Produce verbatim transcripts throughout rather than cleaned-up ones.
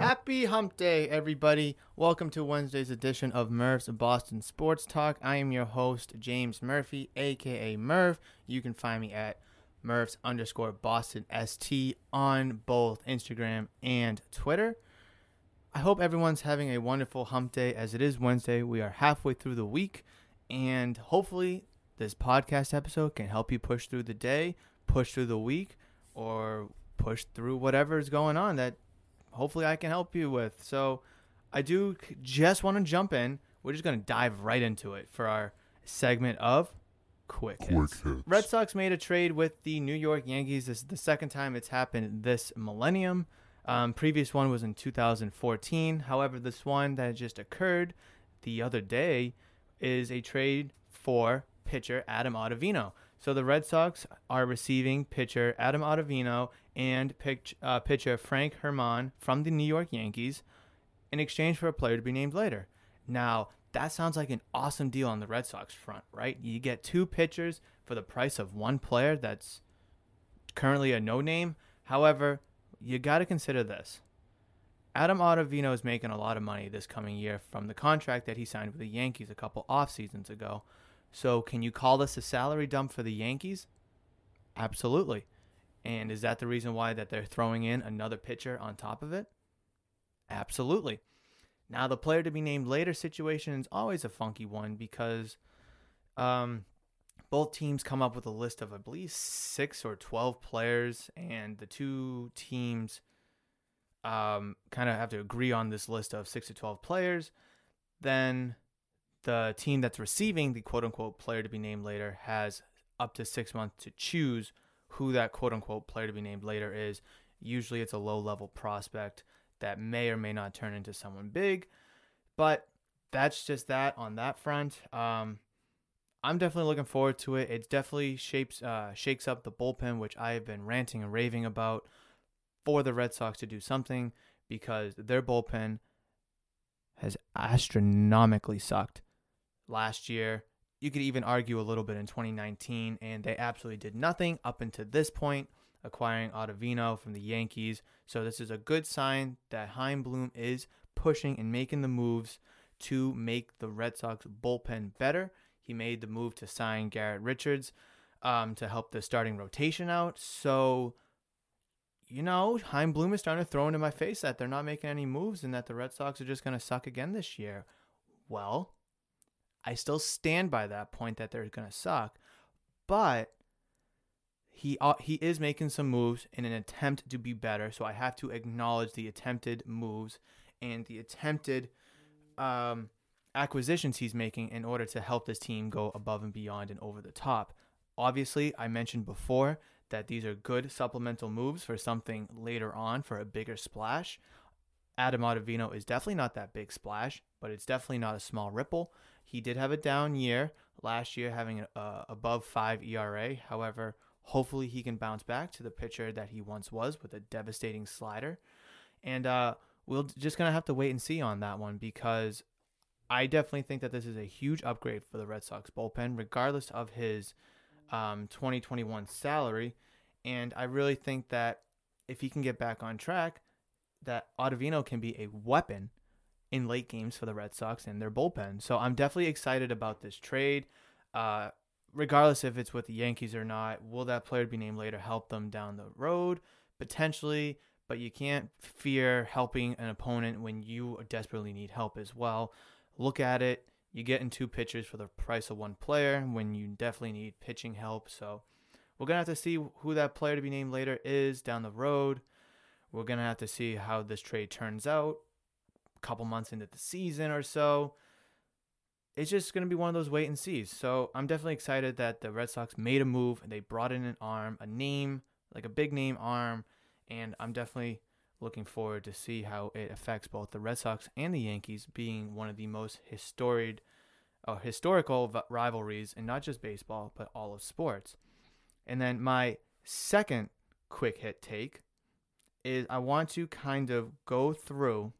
Happy hump day, everybody. Welcome to Wednesday's edition of Murph's Boston Sports Talk. I am your host, James Murphy, a k a. Murph. You can find me at Murph's underscore Boston ST on both Instagram and Twitter. I hope everyone's having a wonderful hump day, as it is Wednesday. We are halfway through the week, and hopefully this podcast episode can help you push through the day, push through the week, or push through whatever is going on that hopefully I can help you with. So I do just want to jump in. We're just going to dive right into it for our segment of Quick Hits. Quick hits. Red Sox made a trade with the New York Yankees. This is the second time it's happened this millennium. Um, previous one was in two thousand fourteen. However, this one that just occurred the other day is a trade for pitcher Adam Ottavino. So the Red Sox are receiving pitcher Adam Ottavino and pitch, uh, pitcher Frank Hermann from the New York Yankees in exchange for a player to be named later. Now, that sounds like an awesome deal on the Red Sox front, right? You get two pitchers for the price of one player that's currently a no-name. However, you got to consider this. Adam Ottavino is making a lot of money this coming year from the contract that he signed with the Yankees a couple off-seasons ago. So can you call this a salary dump for the Yankees? Absolutely. And is that the reason why that they're throwing in another pitcher on top of it? Absolutely. Now, the player to be named later situation is always a funky one because um, both teams come up with a list of, I believe, six or twelve players, and the two teams um, kind of have to agree on this list of six to twelve players. Then the team that's receiving the quote-unquote player to be named later has up to six months to choose who that quote-unquote player to be named later is. Usually it's a low-level prospect that may or may not turn into someone big, but that's just that on that front. Um, I'm definitely looking forward to it. It definitely shapes, uh, shakes up the bullpen, which I have been ranting and raving about, for the Red Sox to do something, because their bullpen has astronomically sucked last year. You could even argue a little bit in twenty nineteen, and they absolutely did nothing up until this point, acquiring Ottavino from the Yankees. So this is a good sign that Chaim Bloom is pushing and making the moves to make the Red Sox bullpen better. He made the move to sign Garrett Richards um, to help the starting rotation out. So, you know, Chaim Bloom is starting to throw into my face that they're not making any moves and that the Red Sox are just going to suck again this year. Well, I still stand by that point that they're going to suck, but he uh, he is making some moves in an attempt to be better, so I have to acknowledge the attempted moves and the attempted um, acquisitions he's making in order to help this team go above and beyond and over the top. Obviously, I mentioned before that these are good supplemental moves for something later on for a bigger splash. Adam Ottavino is definitely not that big splash, but it's definitely not a small ripple. He did have a down year last year, having an uh, above five E R A. However, hopefully he can bounce back to the pitcher that he once was, with a devastating slider. And uh, we're just going to have to wait and see on that one, because I definitely think that this is a huge upgrade for the Red Sox bullpen, regardless of his um, twenty twenty-one salary. And I really think that if he can get back on track, that Ottavino can be a weapon in late games for the Red Sox and their bullpen. So I'm definitely excited about this trade. Uh, regardless if it's with the Yankees or not, will that player to be named later help them down the road? Potentially, but you can't fear helping an opponent when you desperately need help as well. Look at it. You get in two pitchers for the price of one player when you definitely need pitching help. So we're going to have to see who that player to be named later is down the road. We're going to have to see how this trade turns out a couple months into the season or so. It's just going to be one of those wait and sees. So I'm definitely excited that the Red Sox made a move. They brought in an arm, a name, like a big name arm. And I'm definitely looking forward to see how it affects both the Red Sox and the Yankees, being one of the most historic, uh, historical v- rivalries in not just baseball, but all of sports. And then my second quick hit take is I want to kind of go through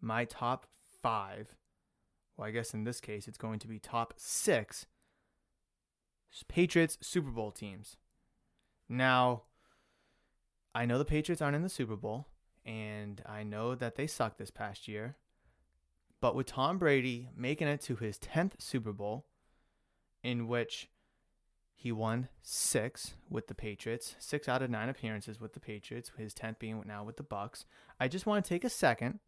my top five. Well, I guess in this case, it's going to be top six Patriots Super Bowl teams. Now, I know the Patriots aren't in the Super Bowl, and I know that they sucked this past year. But with Tom Brady making it to his tenth Super Bowl, in which he won six with the Patriots, six out of nine appearances with the Patriots, his tenth being now with the Bucs. I just want to take a second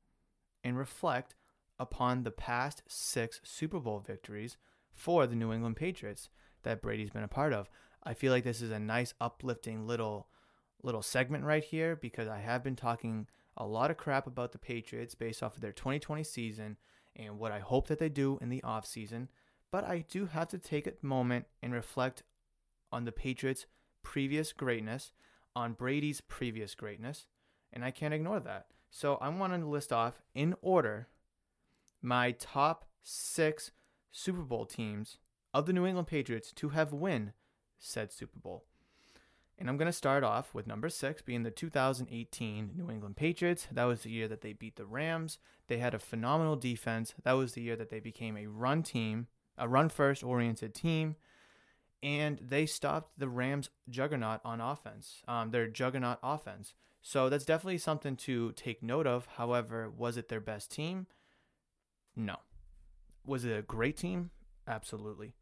and reflect upon the past six Super Bowl victories for the New England Patriots that Brady's been a part of. I feel like this is a nice, uplifting little little segment right here, because I have been talking a lot of crap about the Patriots based off of their twenty twenty season and what I hope that they do in the offseason. But I do have to take a moment and reflect on the Patriots' previous greatness, on Brady's previous greatness, and I can't ignore that. So I want to list off, in order, my top six Super Bowl teams of the New England Patriots to have won said Super Bowl. And I'm going to start off with number six being the two thousand eighteen New England Patriots. That was the year that they beat the Rams. They had a phenomenal defense. That was the year that they became a run team, a run-first oriented team. And they stopped the Rams' juggernaut on offense, um, their juggernaut offense. So that's definitely something to take note of. However, was it their best team? No. Was it a great team? Absolutely.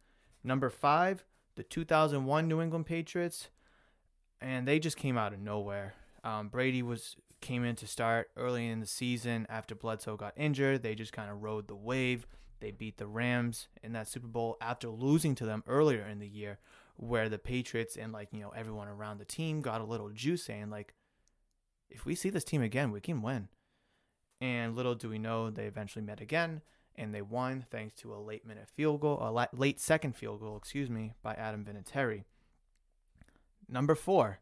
Number five, the two thousand one New England Patriots, and they just came out of nowhere. Um, Brady was came in to start early in the season after Bledsoe got injured. They just kind of rode the wave. They beat the Rams in that Super Bowl after losing to them earlier in the year, where the Patriots and, like, you know, everyone around the team got a little juice saying, like, if we see this team again, we can win. And little do we know, they eventually met again and they won thanks to a late minute field goal, a late second field goal, excuse me, by Adam Vinatieri. Number four,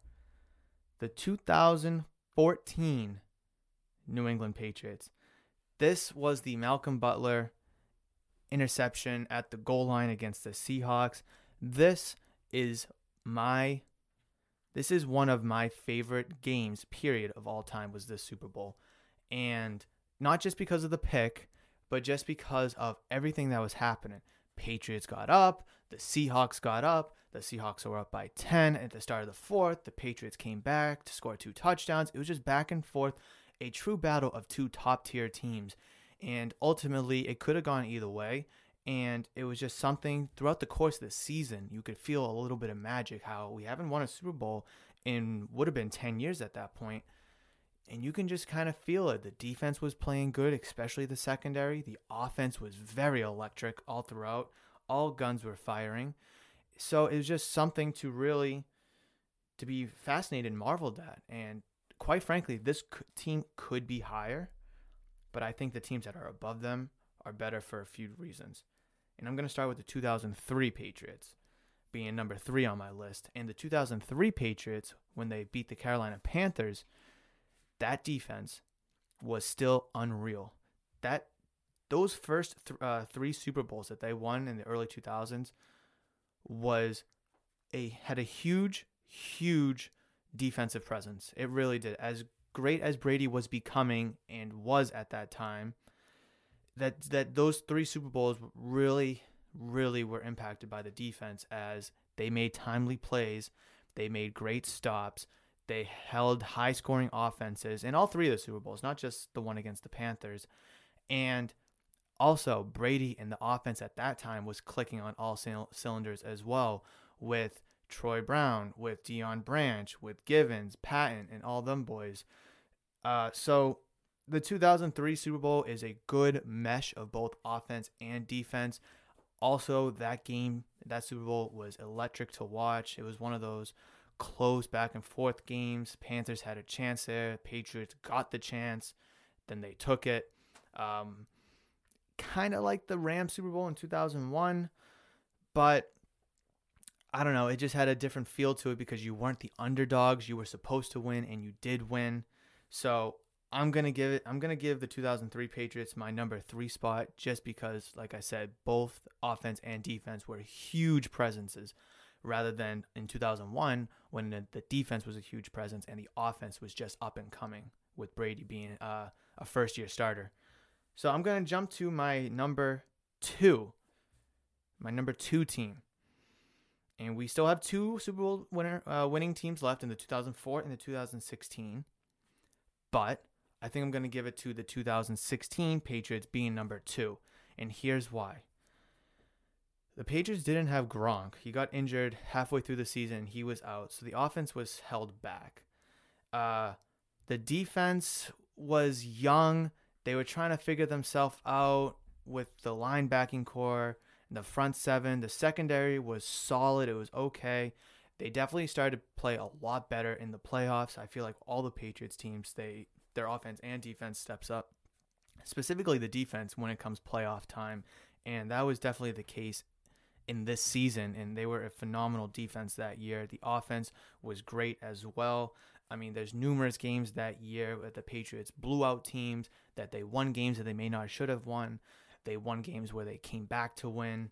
the two thousand fourteen New England Patriots. This was the Malcolm Butler interception at the goal line against the Seahawks. This is my, this is one of my favorite games, period, of all time, was this Super Bowl. And not just because of the pick, but just because of everything that was happening. Patriots got up, the Seahawks got up, the Seahawks were up by ten at the start of the fourth. The Patriots came back to score two touchdowns. It was just back and forth, a true battle of two top-tier teams. And ultimately, it could have gone either way. And it was just something throughout the course of the season, you could feel a little bit of magic, how we haven't won a Super Bowl in would have been ten years at that point. And you can just kind of feel it. The defense was playing good, especially the secondary. The offense was very electric all throughout. All guns were firing. So it was just something to really to be fascinated and marveled at. And quite frankly, this team could be higher, but I think the teams that are above them are better for a few reasons. And I'm going to start with the two thousand three Patriots being number three on my list. And the two thousand three Patriots, when they beat the Carolina Panthers, that defense was still unreal. That those first th- uh, three Super Bowls that they won in the early two thousands was a had a huge, huge defensive presence. It really did. As great as Brady was becoming and was at that time, that that those three Super Bowls really, really were impacted by the defense, as they made timely plays, they made great stops. They held high-scoring offenses in all three of the Super Bowls, not just the one against the Panthers. And also, Brady and the offense at that time was clicking on all c- cylinders as well, with Troy Brown, with Deion Branch, with Givens, Patton, and all them boys. Uh, so the two thousand three Super Bowl is a good mesh of both offense and defense. Also, that game, that Super Bowl was electric to watch. It was one of those close back and forth games. Panthers had a chance there. Patriots got the chance. Then they took it. Um, kind of like the Rams Super Bowl in two thousand one, but I don't know. It just had a different feel to it because you weren't the underdogs. You were supposed to win, and you did win. So I'm gonna give it. I'm gonna give the two thousand three Patriots my number three spot just because, like I said, both offense and defense were huge presences, rather than in two thousand one when the, the defense was a huge presence and the offense was just up and coming with Brady being uh, a first year starter. So I'm gonna jump to my number two, my number two team. And we still have two Super Bowl winner, uh, winning teams left in the two thousand four and the two thousand sixteen. But I think I'm going to give it to the two thousand sixteen Patriots being number two. And here's why. The Patriots didn't have Gronk. He got injured halfway through the season. He was out. So the offense was held back. Uh, the defense was young. They were trying to figure themselves out with the linebacking core. The front seven, the secondary was solid. It was okay. They definitely started to play a lot better in the playoffs. I feel like all the Patriots teams, they their offense and defense steps up, specifically the defense when it comes playoff time. And that was definitely the case in this season. And they were a phenomenal defense that year. The offense was great as well. I mean, there's numerous games that year that the Patriots blew out teams, that they won games that they may not should have won. They won games where they came back to win.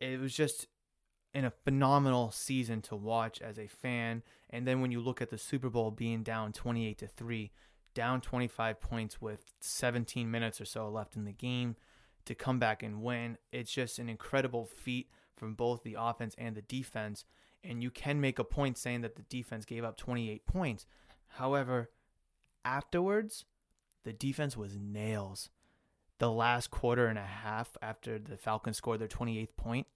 It was just in a phenomenal season to watch as a fan. And then when you look at the Super Bowl being down twenty-eight to three, down twenty-five points with seventeen minutes or so left in the game to come back and win, it's just an incredible feat from both the offense and the defense. And you can make a point saying that the defense gave up twenty-eight points. However, afterwards, the defense was nails. The last quarter and a half after the Falcons scored their twenty-eighth point,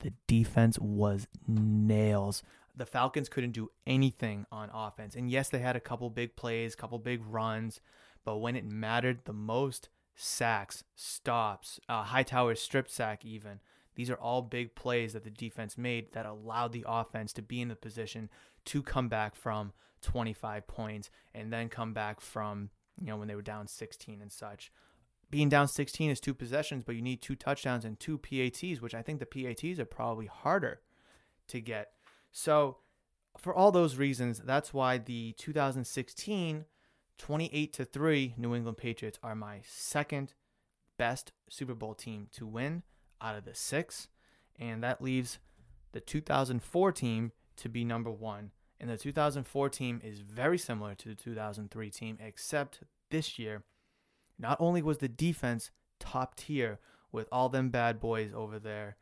the defense was nails. The Falcons couldn't do anything on offense. And yes, they had a couple big plays, couple big runs, but when it mattered the most, sacks, stops, uh, Hightower strip sack even, these are all big plays that the defense made that allowed the offense to be in the position to come back from twenty-five points and then come back from, you know, when they were down sixteen and such. Being down sixteen is two possessions, but you need two touchdowns and two P A Ts, which I think the P A Ts are probably harder to get. So for all those reasons, that's why the two thousand sixteen twenty-eight to three New England Patriots are my second best Super Bowl team to win out of the six. And that leaves the two thousand four team to be number one. And the two thousand four team is very similar to the two thousand three team, except this year, not only was the defense top tier with all them bad boys over there,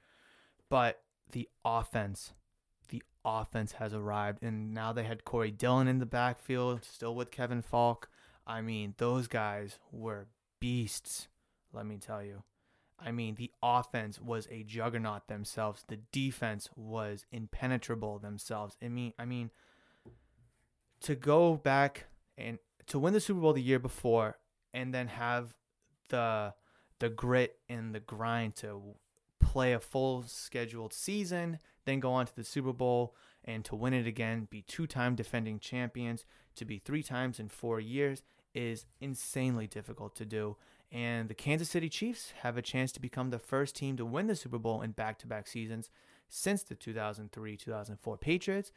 but the offense, the offense has arrived. And now they had Corey Dillon in the backfield, still with Kevin Falk. I mean, those guys were beasts, let me tell you. I mean, the offense was a juggernaut themselves. The defense was impenetrable themselves. I mean, I mean, to go back and to win the Super Bowl the year before, and then have the the grit and the grind to play a full scheduled season, then go on to the Super Bowl and to win it again, be two-time defending champions, to be three times in four years is insanely difficult to do. And the Kansas City Chiefs have a chance to become the first team to win the Super Bowl in back-to-back seasons since the two thousand three two thousand four Patriots.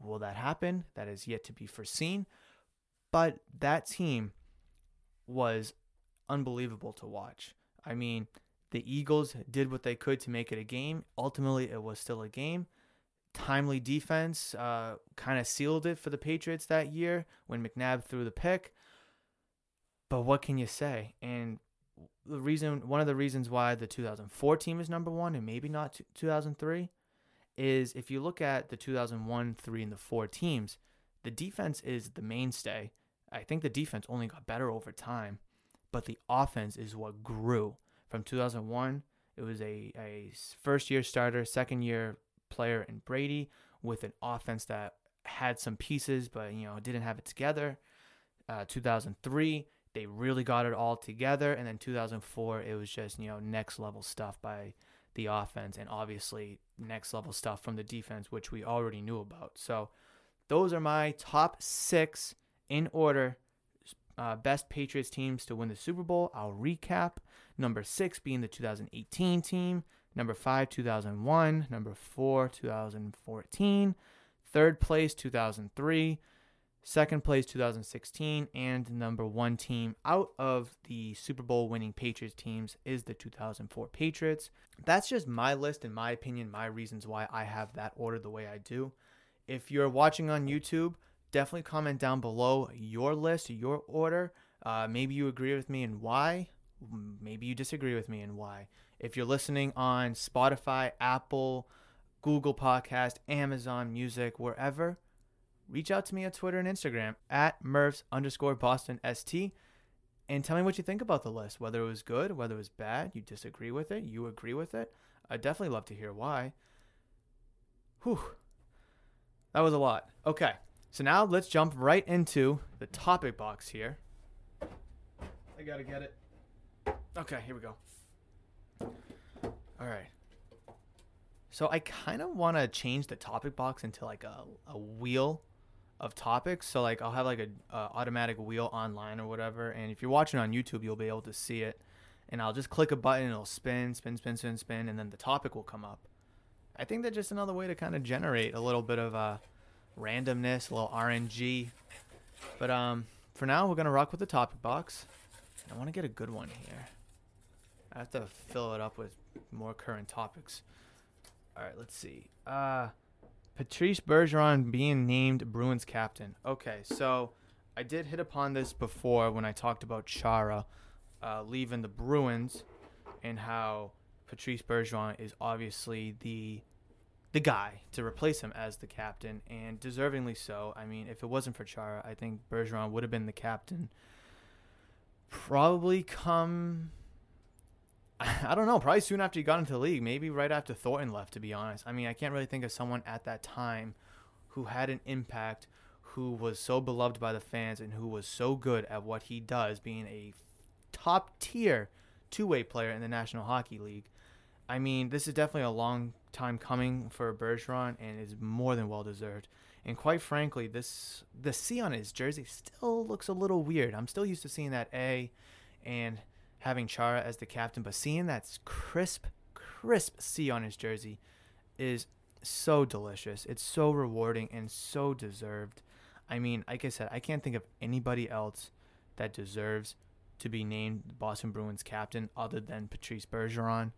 Will that happen? That is yet to be foreseen. But that team was unbelievable to watch. I mean, the Eagles did what they could to make it a game. Ultimately, it was still a game. Timely defense uh, kind of sealed it for the Patriots that year when McNabb threw the pick. But what can you say? And the reason, one of the reasons why the two thousand four team is number one and maybe not two thousand three is if you look at the two thousand one, three, and the four teams, the defense is the mainstay. I think the defense only got better over time, but the offense is what grew. From two thousand one, it was a, a first-year starter, second-year player in Brady with an offense that had some pieces but, you know, didn't have it together. uh, two thousand three, they really got it all together. And then two thousand four, it was just, you know, next level stuff by the offense, and obviously next level stuff from the defense, which we already knew about. So those are my top six in order, uh, best Patriots teams to win the Super Bowl. I'll recap. Number six being the two thousand eighteen team. Number five, two thousand one. Number four, two thousand fourteen. Third place, two thousand three. Second place, two thousand sixteen. And number one team out of the Super Bowl winning Patriots teams is the two thousand four Patriots. That's just my list, in my opinion, my reasons why I have that ordered the way I do. If you're watching on YouTube, definitely comment down below your list, your order. Uh, maybe you agree with me and why. Maybe you disagree with me and why. If you're listening on Spotify, Apple, Google Podcast, Amazon Music, wherever, reach out to me on Twitter and Instagram at Murph's underscore Boston ST and tell me what you think about the list, whether it was good, whether it was bad, you disagree with it, you agree with it. I'd definitely love to hear why. Whew. That was a lot. Okay, so now let's jump right into the topic box here. I gotta get it. Okay, here we go. All right. So I kind of want to change the topic box into like a, a wheel of topics. So like I'll have like an automatic wheel online or whatever. And if you're watching on YouTube, you'll be able to see it. And I'll just click a button and it'll spin, spin, spin, spin, spin. And then the topic will come up. I think that's just another way to kind of generate a little bit of uh, randomness, a little R N G. But um, for now, we're going to rock with the topic box. I want to get a good one here. I have to fill it up with more current topics. All right, let's see. Uh, Patrice Bergeron being named Bruins captain. Okay, so I did hit upon this before when I talked about Chara uh, leaving the Bruins and how Patrice Bergeron is obviously the the guy to replace him as the captain, and deservingly so. I mean, if it wasn't for Chara, I think Bergeron would have been the captain probably come, I don't know, probably soon after he got into the league, maybe right after Thornton left, to be honest. I mean, I can't really think of someone at that time who had an impact, who was so beloved by the fans, and who was so good at what he does, being a top-tier two-way player in the National Hockey League. I mean, this is definitely a long time coming for Bergeron, and is more than well-deserved. And quite frankly, this the C on his jersey still looks a little weird. I'm still used to seeing that A and having Chara as the captain, but seeing that crisp, crisp C on his jersey is so delicious. It's so rewarding and so deserved. I mean, like I said, I can't think of anybody else that deserves to be named the Boston Bruins captain other than Patrice Bergeron.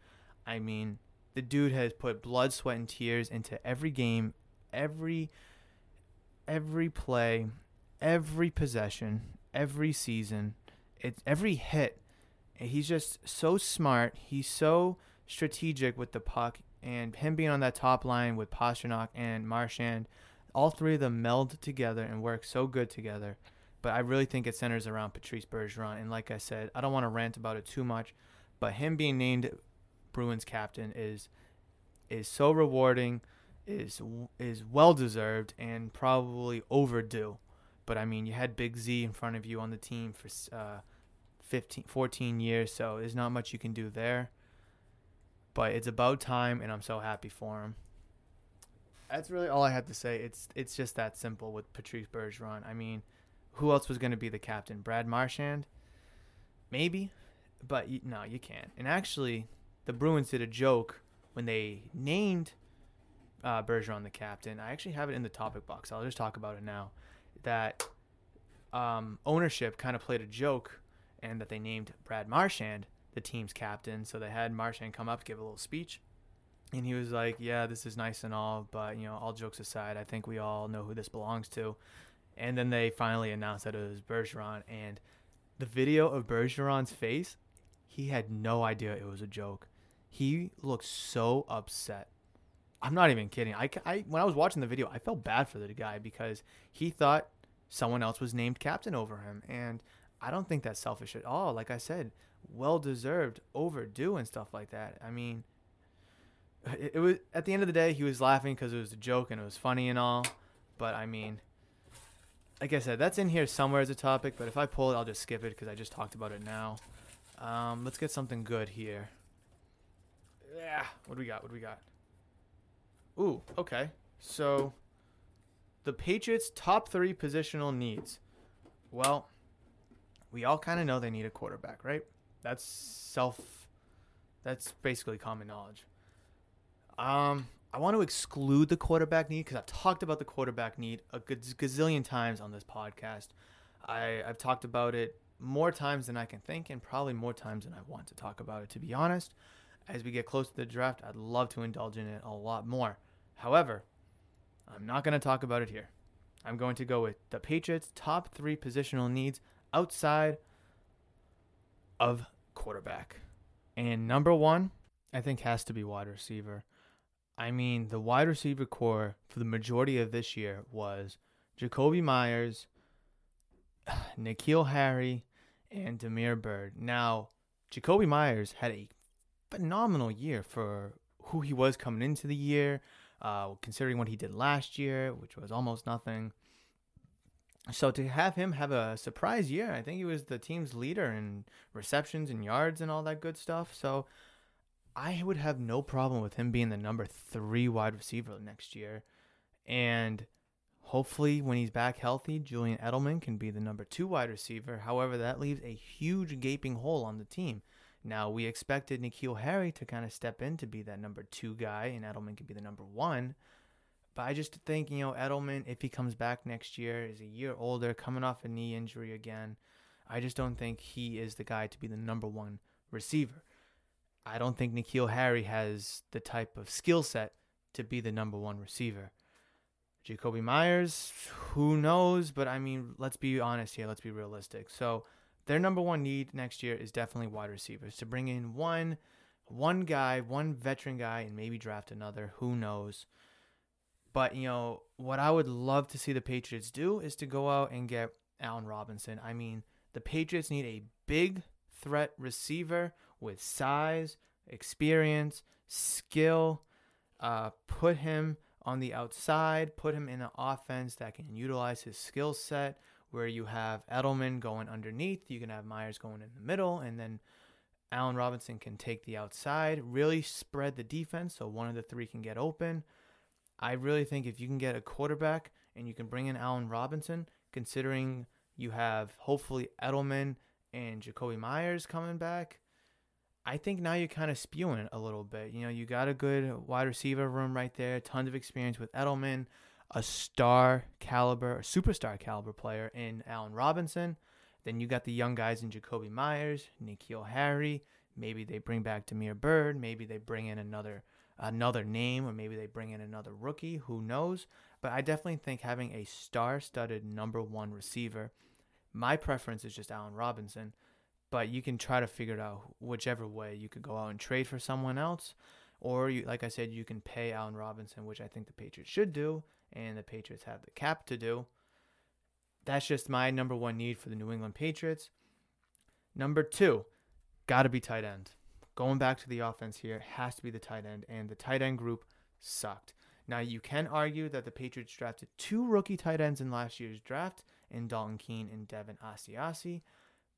I mean, the dude has put blood, sweat, and tears into every game, every every play, every possession, every season, it's every hit. He's just so smart. He's so strategic with the puck, and him being on that top line with Pastrnak and Marchand, all three of them meld together and work so good together. But I really think it centers around Patrice Bergeron. And like I said, I don't want to rant about it too much, but him being named Bruins captain is is so rewarding, is is well deserved, and probably overdue. But I mean, you had Big Z in front of you on the team for uh, fifteen, fourteen years, so there's not much you can do there. But it's about time, and I'm so happy for him. That's really all I have to say. It's it's just that simple with Patrice Bergeron. I mean, who else was going to be the captain? Brad Marchand? Maybe, but you, no, you can't. And actually, the Bruins did a joke when they named Uh, Bergeron the captain. I actually have it in the topic box. I'll just talk about it now. That um, ownership kind of played a joke, and that they named Brad Marchand the team's captain. So they had Marchand come up, give a little speech, and he was like, "Yeah, this is nice and all, but you know, all jokes aside, I think we all know who this belongs to." And then they finally announced that it was Bergeron, and the video of Bergeron's face, he had no idea it was a joke. He looked so upset. I'm not even kidding. I, I, when I was watching the video, I felt bad for the guy because he thought someone else was named captain over him. And I don't think that's selfish at all. Like I said, well-deserved, overdue, and stuff like that. I mean, it, it was at the end of the day, he was laughing because it was a joke and it was funny and all. But, I mean, like I said, that's in here somewhere as a topic, but if I pull it, I'll just skip it because I just talked about it now. Um, let's get something good here. Yeah, what do we got? What do we got? Ooh, okay. So, the Patriots' top three positional needs. Well, we all kind of know they need a quarterback, right? That's self. That's basically common knowledge. Um, I want to exclude the quarterback need because I've talked about the quarterback need a gazillion times on this podcast. I, I've talked about it more times than I can think, and probably more times than I want to talk about it, to be honest. As we get close to the draft, I'd love to indulge in it a lot more. However, I'm not going to talk about it here. I'm going to go with the Patriots' top three positional needs outside of quarterback. And number one, I think, has to be wide receiver. I mean, the wide receiver core for the majority of this year was Jakobi Meyers, N'Keal Harry, and Dahmir Bird. Now, Jakobi Meyers had a phenomenal year for who he was coming into the year, uh, considering what he did last year, which was almost nothing. So to have him have a surprise year, I think he was the team's leader in receptions and yards and all that good stuff. So I would have no problem with him being the number three wide receiver next year. And hopefully when he's back healthy, Julian Edelman can be the number two wide receiver. However, that leaves a huge gaping hole on the team. Now, we expected N'Keal Harry to kind of step in to be that number two guy, and Edelman could be the number one. But I just think, you know, Edelman, if he comes back next year, is a year older, coming off a knee injury again, I just don't think he is the guy to be the number one receiver. I don't think N'Keal Harry has the type of skill set to be the number one receiver. Jakobi Meyers, who knows? But, I mean, let's be honest here. Let's be realistic. So, their number one need next year is definitely wide receivers, to bring in one one guy, one veteran guy, and maybe draft another. Who knows? But, you know, what I would love to see the Patriots do is to go out and get Allen Robinson. I mean, the Patriots need a big threat receiver with size, experience, skill. Uh, put him on the outside. Put him in an offense that can utilize his skill set, where you have Edelman going underneath, you can have Meyers going in the middle, and then Allen Robinson can take the outside, really spread the defense so one of the three can get open. I really think if you can get a quarterback and you can bring in Allen Robinson, considering you have hopefully Edelman and Jakobi Meyers coming back, I think now you're kind of spewing it a little bit. You know, you got a good wide receiver room right there, tons of experience with Edelman, a star caliber, a superstar caliber player in Allen Robinson. Then you got the young guys in Jakobi Meyers, N'Keal Harry. Maybe they bring back Dahmir Bird. Maybe they bring in another another name, or maybe they bring in another rookie. Who knows? But I definitely think having a star-studded number one receiver, my preference is just Allen Robinson. But you can try to figure it out whichever way. You could go out and trade for someone else. Or, you, like I said, you can pay Allen Robinson, which I think the Patriots should do, and the Patriots have the cap to do. That's just my number one need for the New England Patriots. Number two, got to be tight end. Going back to the offense here, has to be the tight end, and the tight end group sucked. Now, you can argue that the Patriots drafted two rookie tight ends in last year's draft, in Dalton Keene and Devin Asiasi.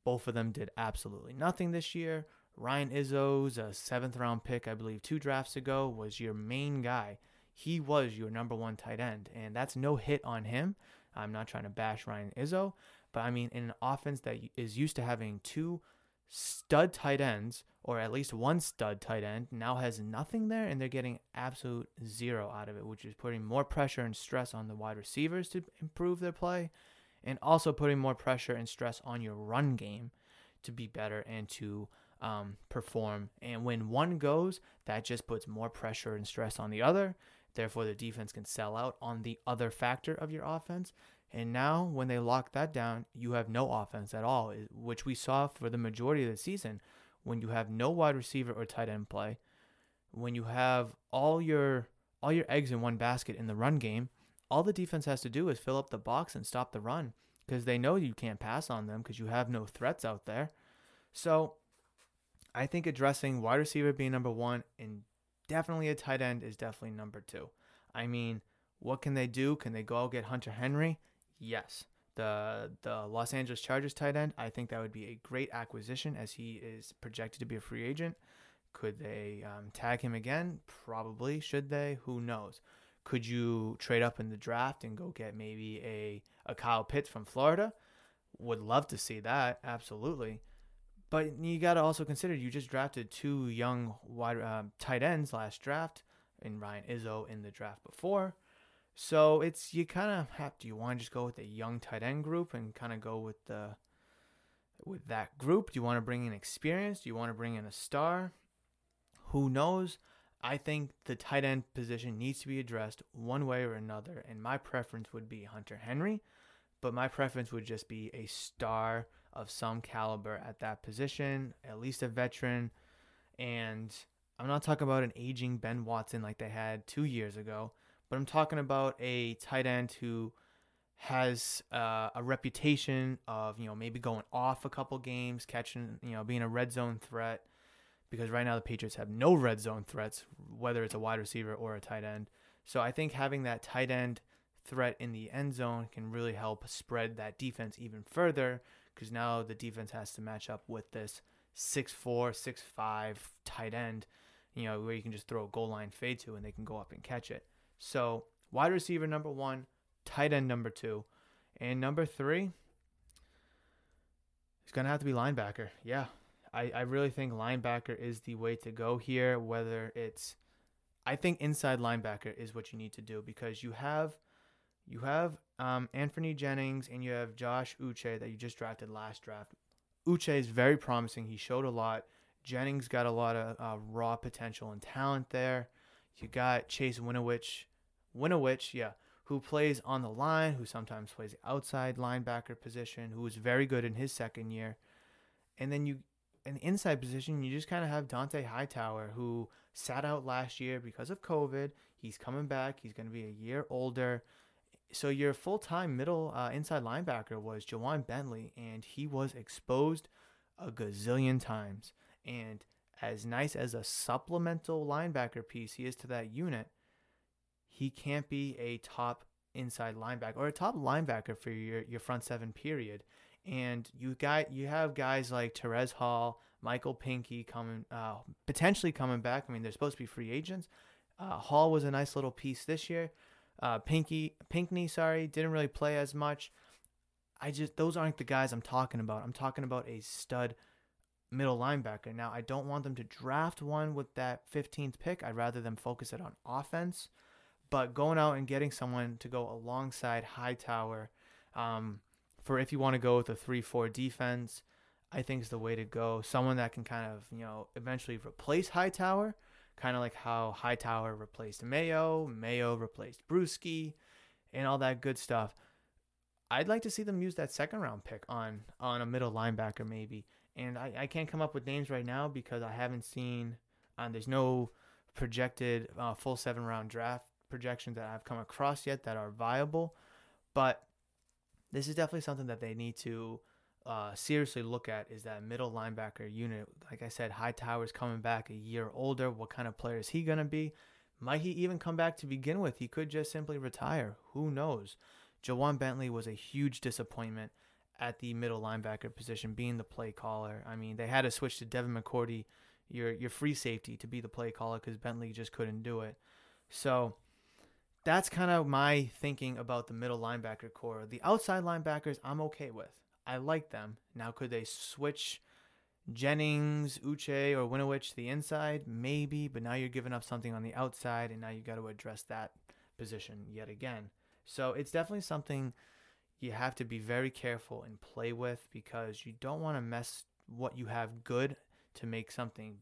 Both of them did absolutely nothing this year. Ryan Izzo's a seventh-round pick, I believe, two drafts ago, was your main guy. He was your number one tight end, and that's no hit on him. I'm not trying to bash Ryan Izzo, but I mean, in an offense that is used to having two stud tight ends, or at least one stud tight end, now has nothing there, and they're getting absolute zero out of it, which is putting more pressure and stress on the wide receivers to improve their play, and also putting more pressure and stress on your run game to be better and to um, perform. And when one goes, that just puts more pressure and stress on the other. Therefore, the defense can sell out on the other factor of your offense. And now when they lock that down, you have no offense at all, which we saw for the majority of the season. When you have no wide receiver or tight end play, when you have all your all your eggs in one basket in the run game, all the defense has to do is fill up the box and stop the run, because they know you can't pass on them because you have no threats out there. So I think addressing wide receiver being number one and definitely a tight end is definitely number two. I mean, what can they do? Can they go out and get Hunter Henry? Yes. the the Los Angeles Chargers tight end. I think that would be a great acquisition as he is projected to be a free agent. Could they um, tag him again? Probably. Should they? Who knows? Could you trade up in the draft and go get maybe a, a Kyle Pitts from Florida? Would love to see that. Absolutely. But you got to also consider you just drafted two young wide uh, tight ends last draft and Ryan Izzo in the draft before. So it's, you kind of have to, you want to just go with a young tight end group and kind of go with the, with that group. Do you want to bring in experience? Do you want to bring in a star? Who knows? I think the tight end position needs to be addressed one way or another. And my preference would be Hunter Henry, but my preference would just be a star of some caliber at that position, at least a veteran. And I'm not talking about an aging Ben Watson like they had two years ago. But I'm talking about a tight end who has uh, a reputation of, you know, maybe going off a couple games, catching, you know, being a red zone threat. Because right now the Patriots have no red zone threats, whether it's a wide receiver or a tight end. So I think having that tight end threat in the end zone can really help spread that defense even further. Because now the defense has to match up with this six four, six five tight end, you know, where you can just throw a goal line fade to and they can go up and catch it. So wide receiver number one, tight end number two, and number three is going to have to be linebacker. Yeah, I, I really think linebacker is the way to go here, whether it's – I think inside linebacker is what you need to do because you have you have um, Anthony Jennings and you have Josh Uche that you just drafted last draft. Uche is very promising. He showed a lot. Jennings got a lot of uh, raw potential and talent there. You got Chase Winovich, Winovich, yeah, who plays on the line, who sometimes plays outside linebacker position, who was very good in his second year. And then you, in the inside position, you just kind of have Dont'a Hightower, who sat out last year because of COVID. He's coming back. He's going to be a year older. So your full-time middle uh, inside linebacker was Ja'Whaun Bentley, and he was exposed a gazillion times. And as nice as a supplemental linebacker piece he is to that unit, he can't be a top inside linebacker or a top linebacker for your, your front seven period. And you got you have guys like Terez Hall, Michael Pinckney coming uh, potentially coming back. I mean, they're supposed to be free agents. Uh, Hall was a nice little piece this year. Uh, Pinckney, Pinckney, sorry, didn't really play as much. I just those aren't the guys I'm talking about. I'm talking about a stud middle linebacker. Now, I don't want them to draft one with that fifteenth pick. I'd rather them focus it on offense. But going out and getting someone to go alongside Hightower um, for if you want to go with a three four defense, I think is the way to go. Someone that can kind of, you know, eventually replace Hightower, kind of like how Hightower replaced Mayo, Mayo replaced Bruschi, and all that good stuff. I'd like to see them use that second round pick on on a middle linebacker maybe. And I, I can't come up with names right now because I haven't seen, um, there's no projected uh, full seven-round draft projections that I've come across yet that are viable. But this is definitely something that they need to uh, seriously look at is that middle linebacker unit. Like I said, Hightower's coming back a year older. What kind of player is he going to be? Might he even come back to begin with? He could just simply retire. Who knows? Ja'Whaun Bentley was a huge disappointment at the middle linebacker position, being the play caller. I mean, they had to switch to Devin McCourty, your your free safety, to be the play caller because Bentley just couldn't do it. So that's kind of my thinking about the middle linebacker core. The outside linebackers, I'm okay with. I like them. Now, could they switch Jennings, Uche, or Winovich to the inside? Maybe, but now you're giving up something on the outside, and now you got to address that position yet again. So it's definitely something you have to be very careful and play with because you don't want to mess what you have good to make something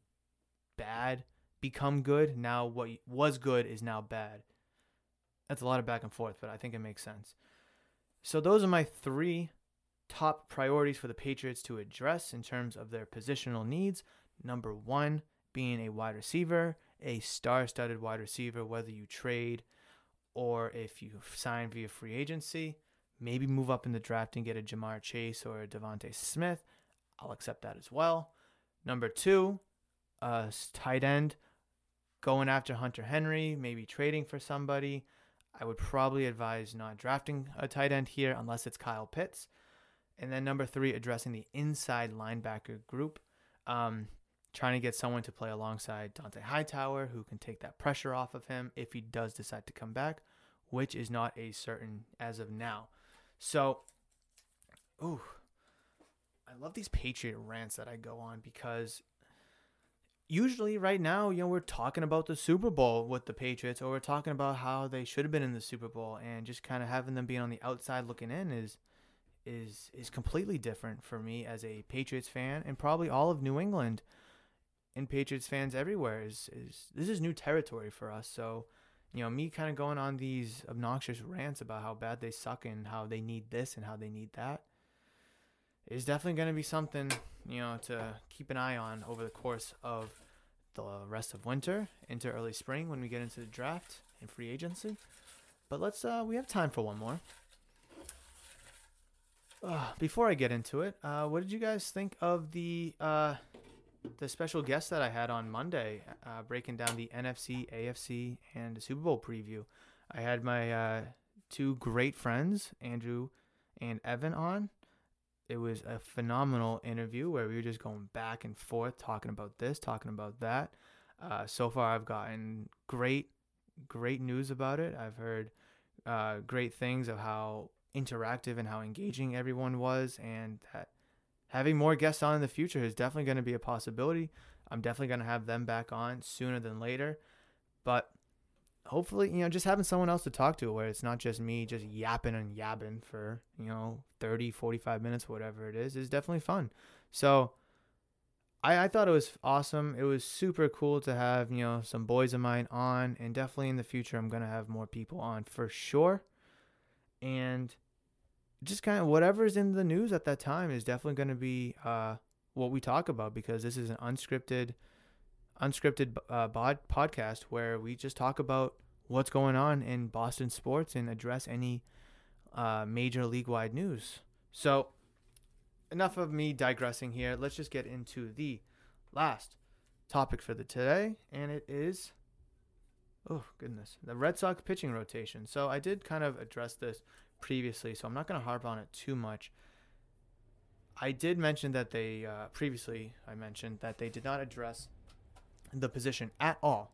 bad become good. Now what was good is now bad. That's a lot of back and forth, but I think it makes sense. So those are my three top priorities for the Patriots to address in terms of their positional needs. Number one being a wide receiver, a star-studded wide receiver, whether you trade or if you sign via free agency. Maybe move up in the draft and get a Ja'Marr Chase or a Devontae Smith. I'll accept that as well. Number two, uh, tight end, going after Hunter Henry, maybe trading for somebody. I would probably advise not drafting a tight end here unless it's Kyle Pitts. And then number three, addressing the inside linebacker group, um, trying to get someone to play alongside Dont'a Hightower, who can take that pressure off of him if he does decide to come back, which is not a certain as of now. So, ooh, I love these Patriot rants that I go on because usually right now, you know, we're talking about the Super Bowl with the Patriots, or we're talking about how they should have been in the Super Bowl, and just kind of having them being on the outside looking in is is is completely different for me as a Patriots fan, and probably all of New England and Patriots fans everywhere. Is is this is new territory for us. So, you know, me kind of going on these obnoxious rants about how bad they suck and how they need this and how they need that is definitely going to be something, you know, to keep an eye on over the course of the rest of winter into early spring when we get into the draft and free agency. But let's uh we have time for one more. Uh, before I get into it, uh, what did you guys think of the uh, the special guest that I had on Monday, uh, breaking down the N F C, A F C, and the Super Bowl preview? I had my uh, two great friends, Andrew and Evan, on. It was a phenomenal interview where we were just going back and forth, talking about this, talking about that. Uh, so far, I've gotten great, great news about it. I've heard uh, great things of how interactive and how engaging everyone was, and that having more guests on in the future is definitely going to be a possibility. I'm definitely going to have them back on sooner than later, but hopefully, you know, just having someone else to talk to where it's not just me just yapping and yabbing for, you know, thirty, forty-five minutes, whatever it is, is definitely fun. So I, I thought it was awesome. It was super cool to have, you know, some boys of mine on, and definitely in the future, I'm going to have more people on for sure. And just kind of whatever's in the news at that time is definitely going to be uh, what we talk about, because this is an unscripted unscripted uh, bod- podcast where we just talk about what's going on in Boston sports and address any uh, major league-wide news. So enough of me digressing here. Let's just get into the last topic for the today, and it is... Oh, goodness. The Red Sox pitching rotation. So I did kind of address this previously, so I'm not going to harp on it too much. I did mention that they, uh, previously I mentioned that they did not address the position at all.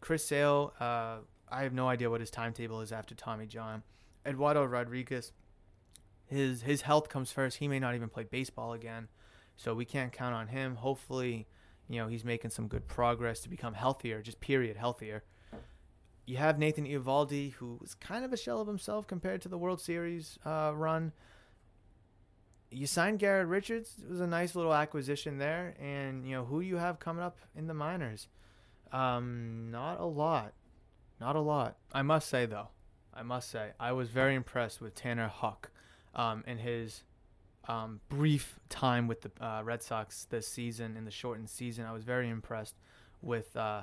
Chris Sale, uh, I have no idea what his timetable is after Tommy John. Eduardo Rodriguez, his, his health comes first. He may not even play baseball again, so we can't count on him. Hopefully... You know, he's making some good progress to become healthier, just period, healthier. You have Nathan Eovaldi, who is kind of a shell of himself compared to the World Series uh, run. You signed Garrett Richards. It was a nice little acquisition there. And, you know, who you have coming up in the minors? Um, not a lot. Not a lot. I must say, though, I must say, I was very impressed with Tanner Houck um, and his... Um, brief time with the uh, Red Sox this season, in the shortened season. I was very impressed with uh,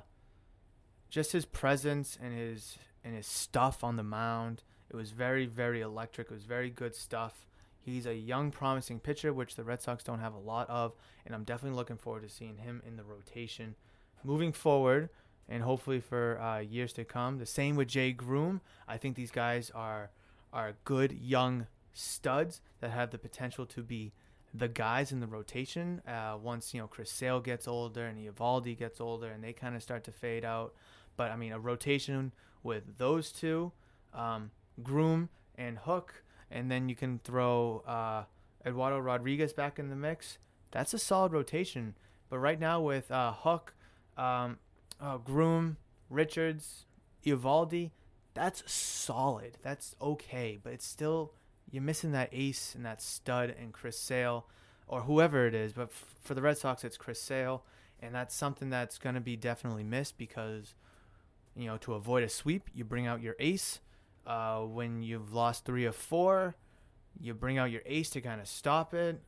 just his presence and his and his stuff on the mound. It was very, very electric. It was very good stuff. He's a young, promising pitcher, which the Red Sox don't have a lot of, and I'm definitely looking forward to seeing him in the rotation moving forward, and hopefully for uh, years to come. The same with Jay Groome. I think these guys are are good, young studs that have the potential to be the guys in the rotation uh, once, you know, Chris Sale gets older and Eovaldi gets older and they kind of start to fade out. But, I mean, a rotation with those two, um, Groome and Hook, and then you can throw uh, Eduardo Rodriguez back in the mix. That's a solid rotation. But right now with uh, Hook, um, uh, Groome, Richards, Eovaldi, that's solid. That's okay, but it's still... You're missing that ace and that stud and Chris Sale or whoever it is. But f- for the Red Sox, it's Chris Sale. And that's something that's going to be definitely missed because, you know, to avoid a sweep, you bring out your ace. Uh, when you've lost three of four, you bring out your ace to kind of stop it.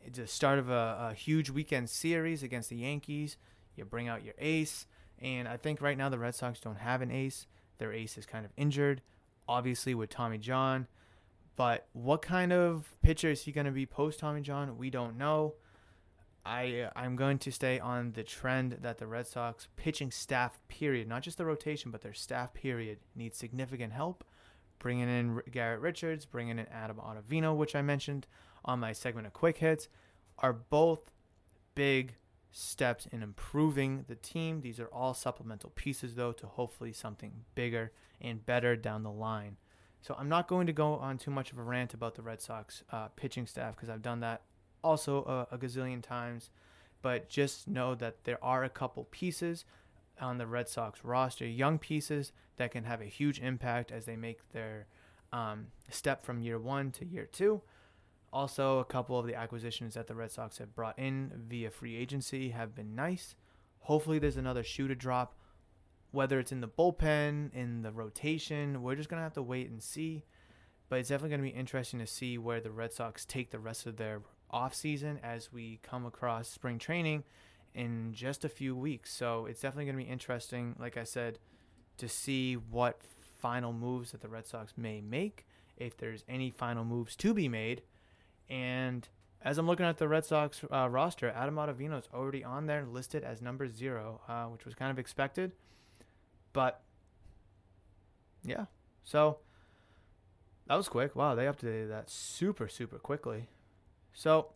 It's the start of a, a huge weekend series against the Yankees. You bring out your ace. And I think right now the Red Sox don't have an ace. Their ace is kind of injured, obviously, with Tommy John. But what kind of pitcher is he going to be post-Tommy John? We don't know. I, I'm going to stay on the trend that the Red Sox pitching staff, period, not just the rotation, but their staff, period, needs significant help. Bringing in Garrett Richards, bringing in Adam Ottavino, which I mentioned on my segment of Quick Hits, are both big steps in improving the team. These are all supplemental pieces, though, to hopefully something bigger and better down the line. So I'm not going to go on too much of a rant about the Red Sox uh, pitching staff because I've done that also a, a gazillion times. But just know that there are a couple pieces on the Red Sox roster, young pieces that can have a huge impact as they make their um, step from year one to year two. Also, a couple of the acquisitions that the Red Sox have brought in via free agency have been nice. Hopefully there's another shoe to drop, whether it's in the bullpen, in the rotation. We're just going to have to wait and see. But it's definitely going to be interesting to see where the Red Sox take the rest of their offseason as we come across spring training in just a few weeks. So it's definitely going to be interesting, like I said, to see what final moves that the Red Sox may make, if there's any final moves to be made. And as I'm looking at the Red Sox uh, roster, Adam Ottavino is already on there, listed as number zero, uh, which was kind of expected. But, yeah. So, that was quick. Wow, they updated that super, super quickly. So,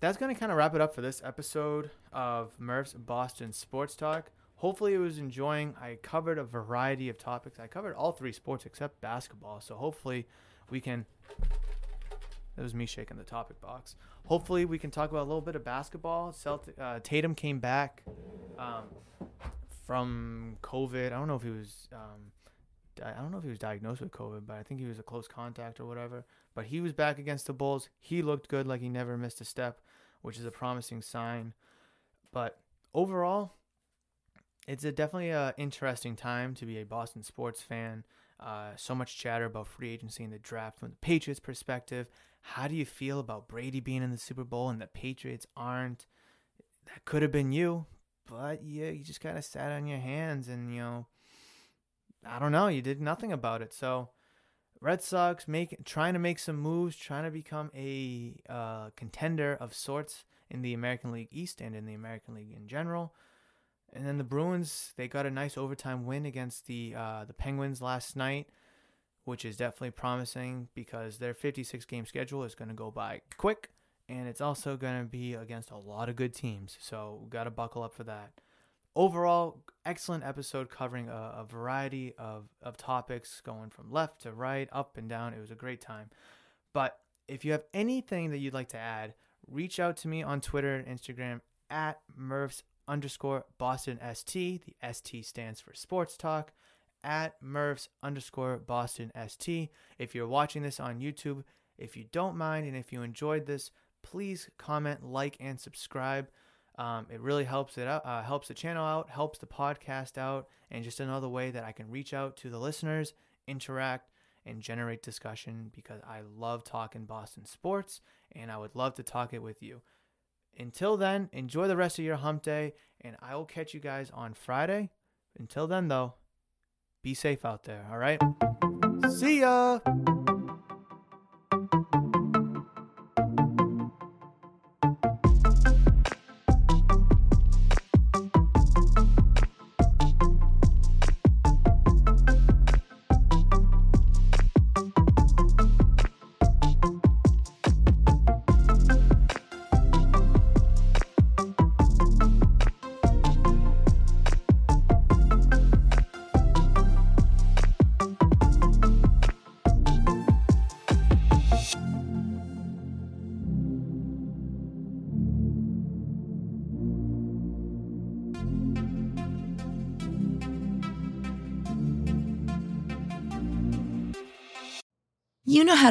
that's going to kind of wrap it up for this episode of Murph's Boston Sports Talk. Hopefully it was enjoying. I covered a variety of topics. I covered all three sports except basketball. So hopefully we can... That was me shaking the topic box. Hopefully we can talk about a little bit of basketball. Celt- uh, Tatum came back um, from COVID. I don't know if he was... Um, I don't know if he was diagnosed with COVID, but I think he was a close contact or whatever. But he was back against the Bulls. He looked good, like he never missed a step, which is a promising sign. But overall, it's a definitely an interesting time to be a Boston sports fan. Uh, so much chatter about free agency and the draft from the Patriots' perspective. How do you feel about Brady being in the Super Bowl and the Patriots aren't? That could have been you, but yeah, you just kind of sat on your hands and, you know, I don't know. You did nothing about it. So Red Sox make, trying to make some moves, trying to become a uh, contender of sorts in the American League East and in the American League in general. And then the Bruins, they got a nice overtime win against the uh, the Penguins last night, which is definitely promising because their fifty-six game schedule is going to go by quick, and it's also going to be against a lot of good teams. So we've got to buckle up for that. Overall, excellent episode covering a, a variety of, of topics going from left to right, up and down. It was a great time. But if you have anything that you'd like to add, reach out to me on Twitter and Instagram at Murph's underscore Boston ST. The S T stands for Sports Talk. At Murph's underscore Boston S T. If you're watching this on YouTube, if you don't mind and if you enjoyed this, please comment, like, and subscribe. Um, it really helps it out, uh, helps the channel out, helps the podcast out, and just another way that I can reach out to the listeners, interact, and generate discussion because I love talking Boston sports, and I would love to talk it with you. Until then, enjoy the rest of your hump day, and I will catch you guys on Friday. Until then, though, be safe out there, all right? See ya! You know how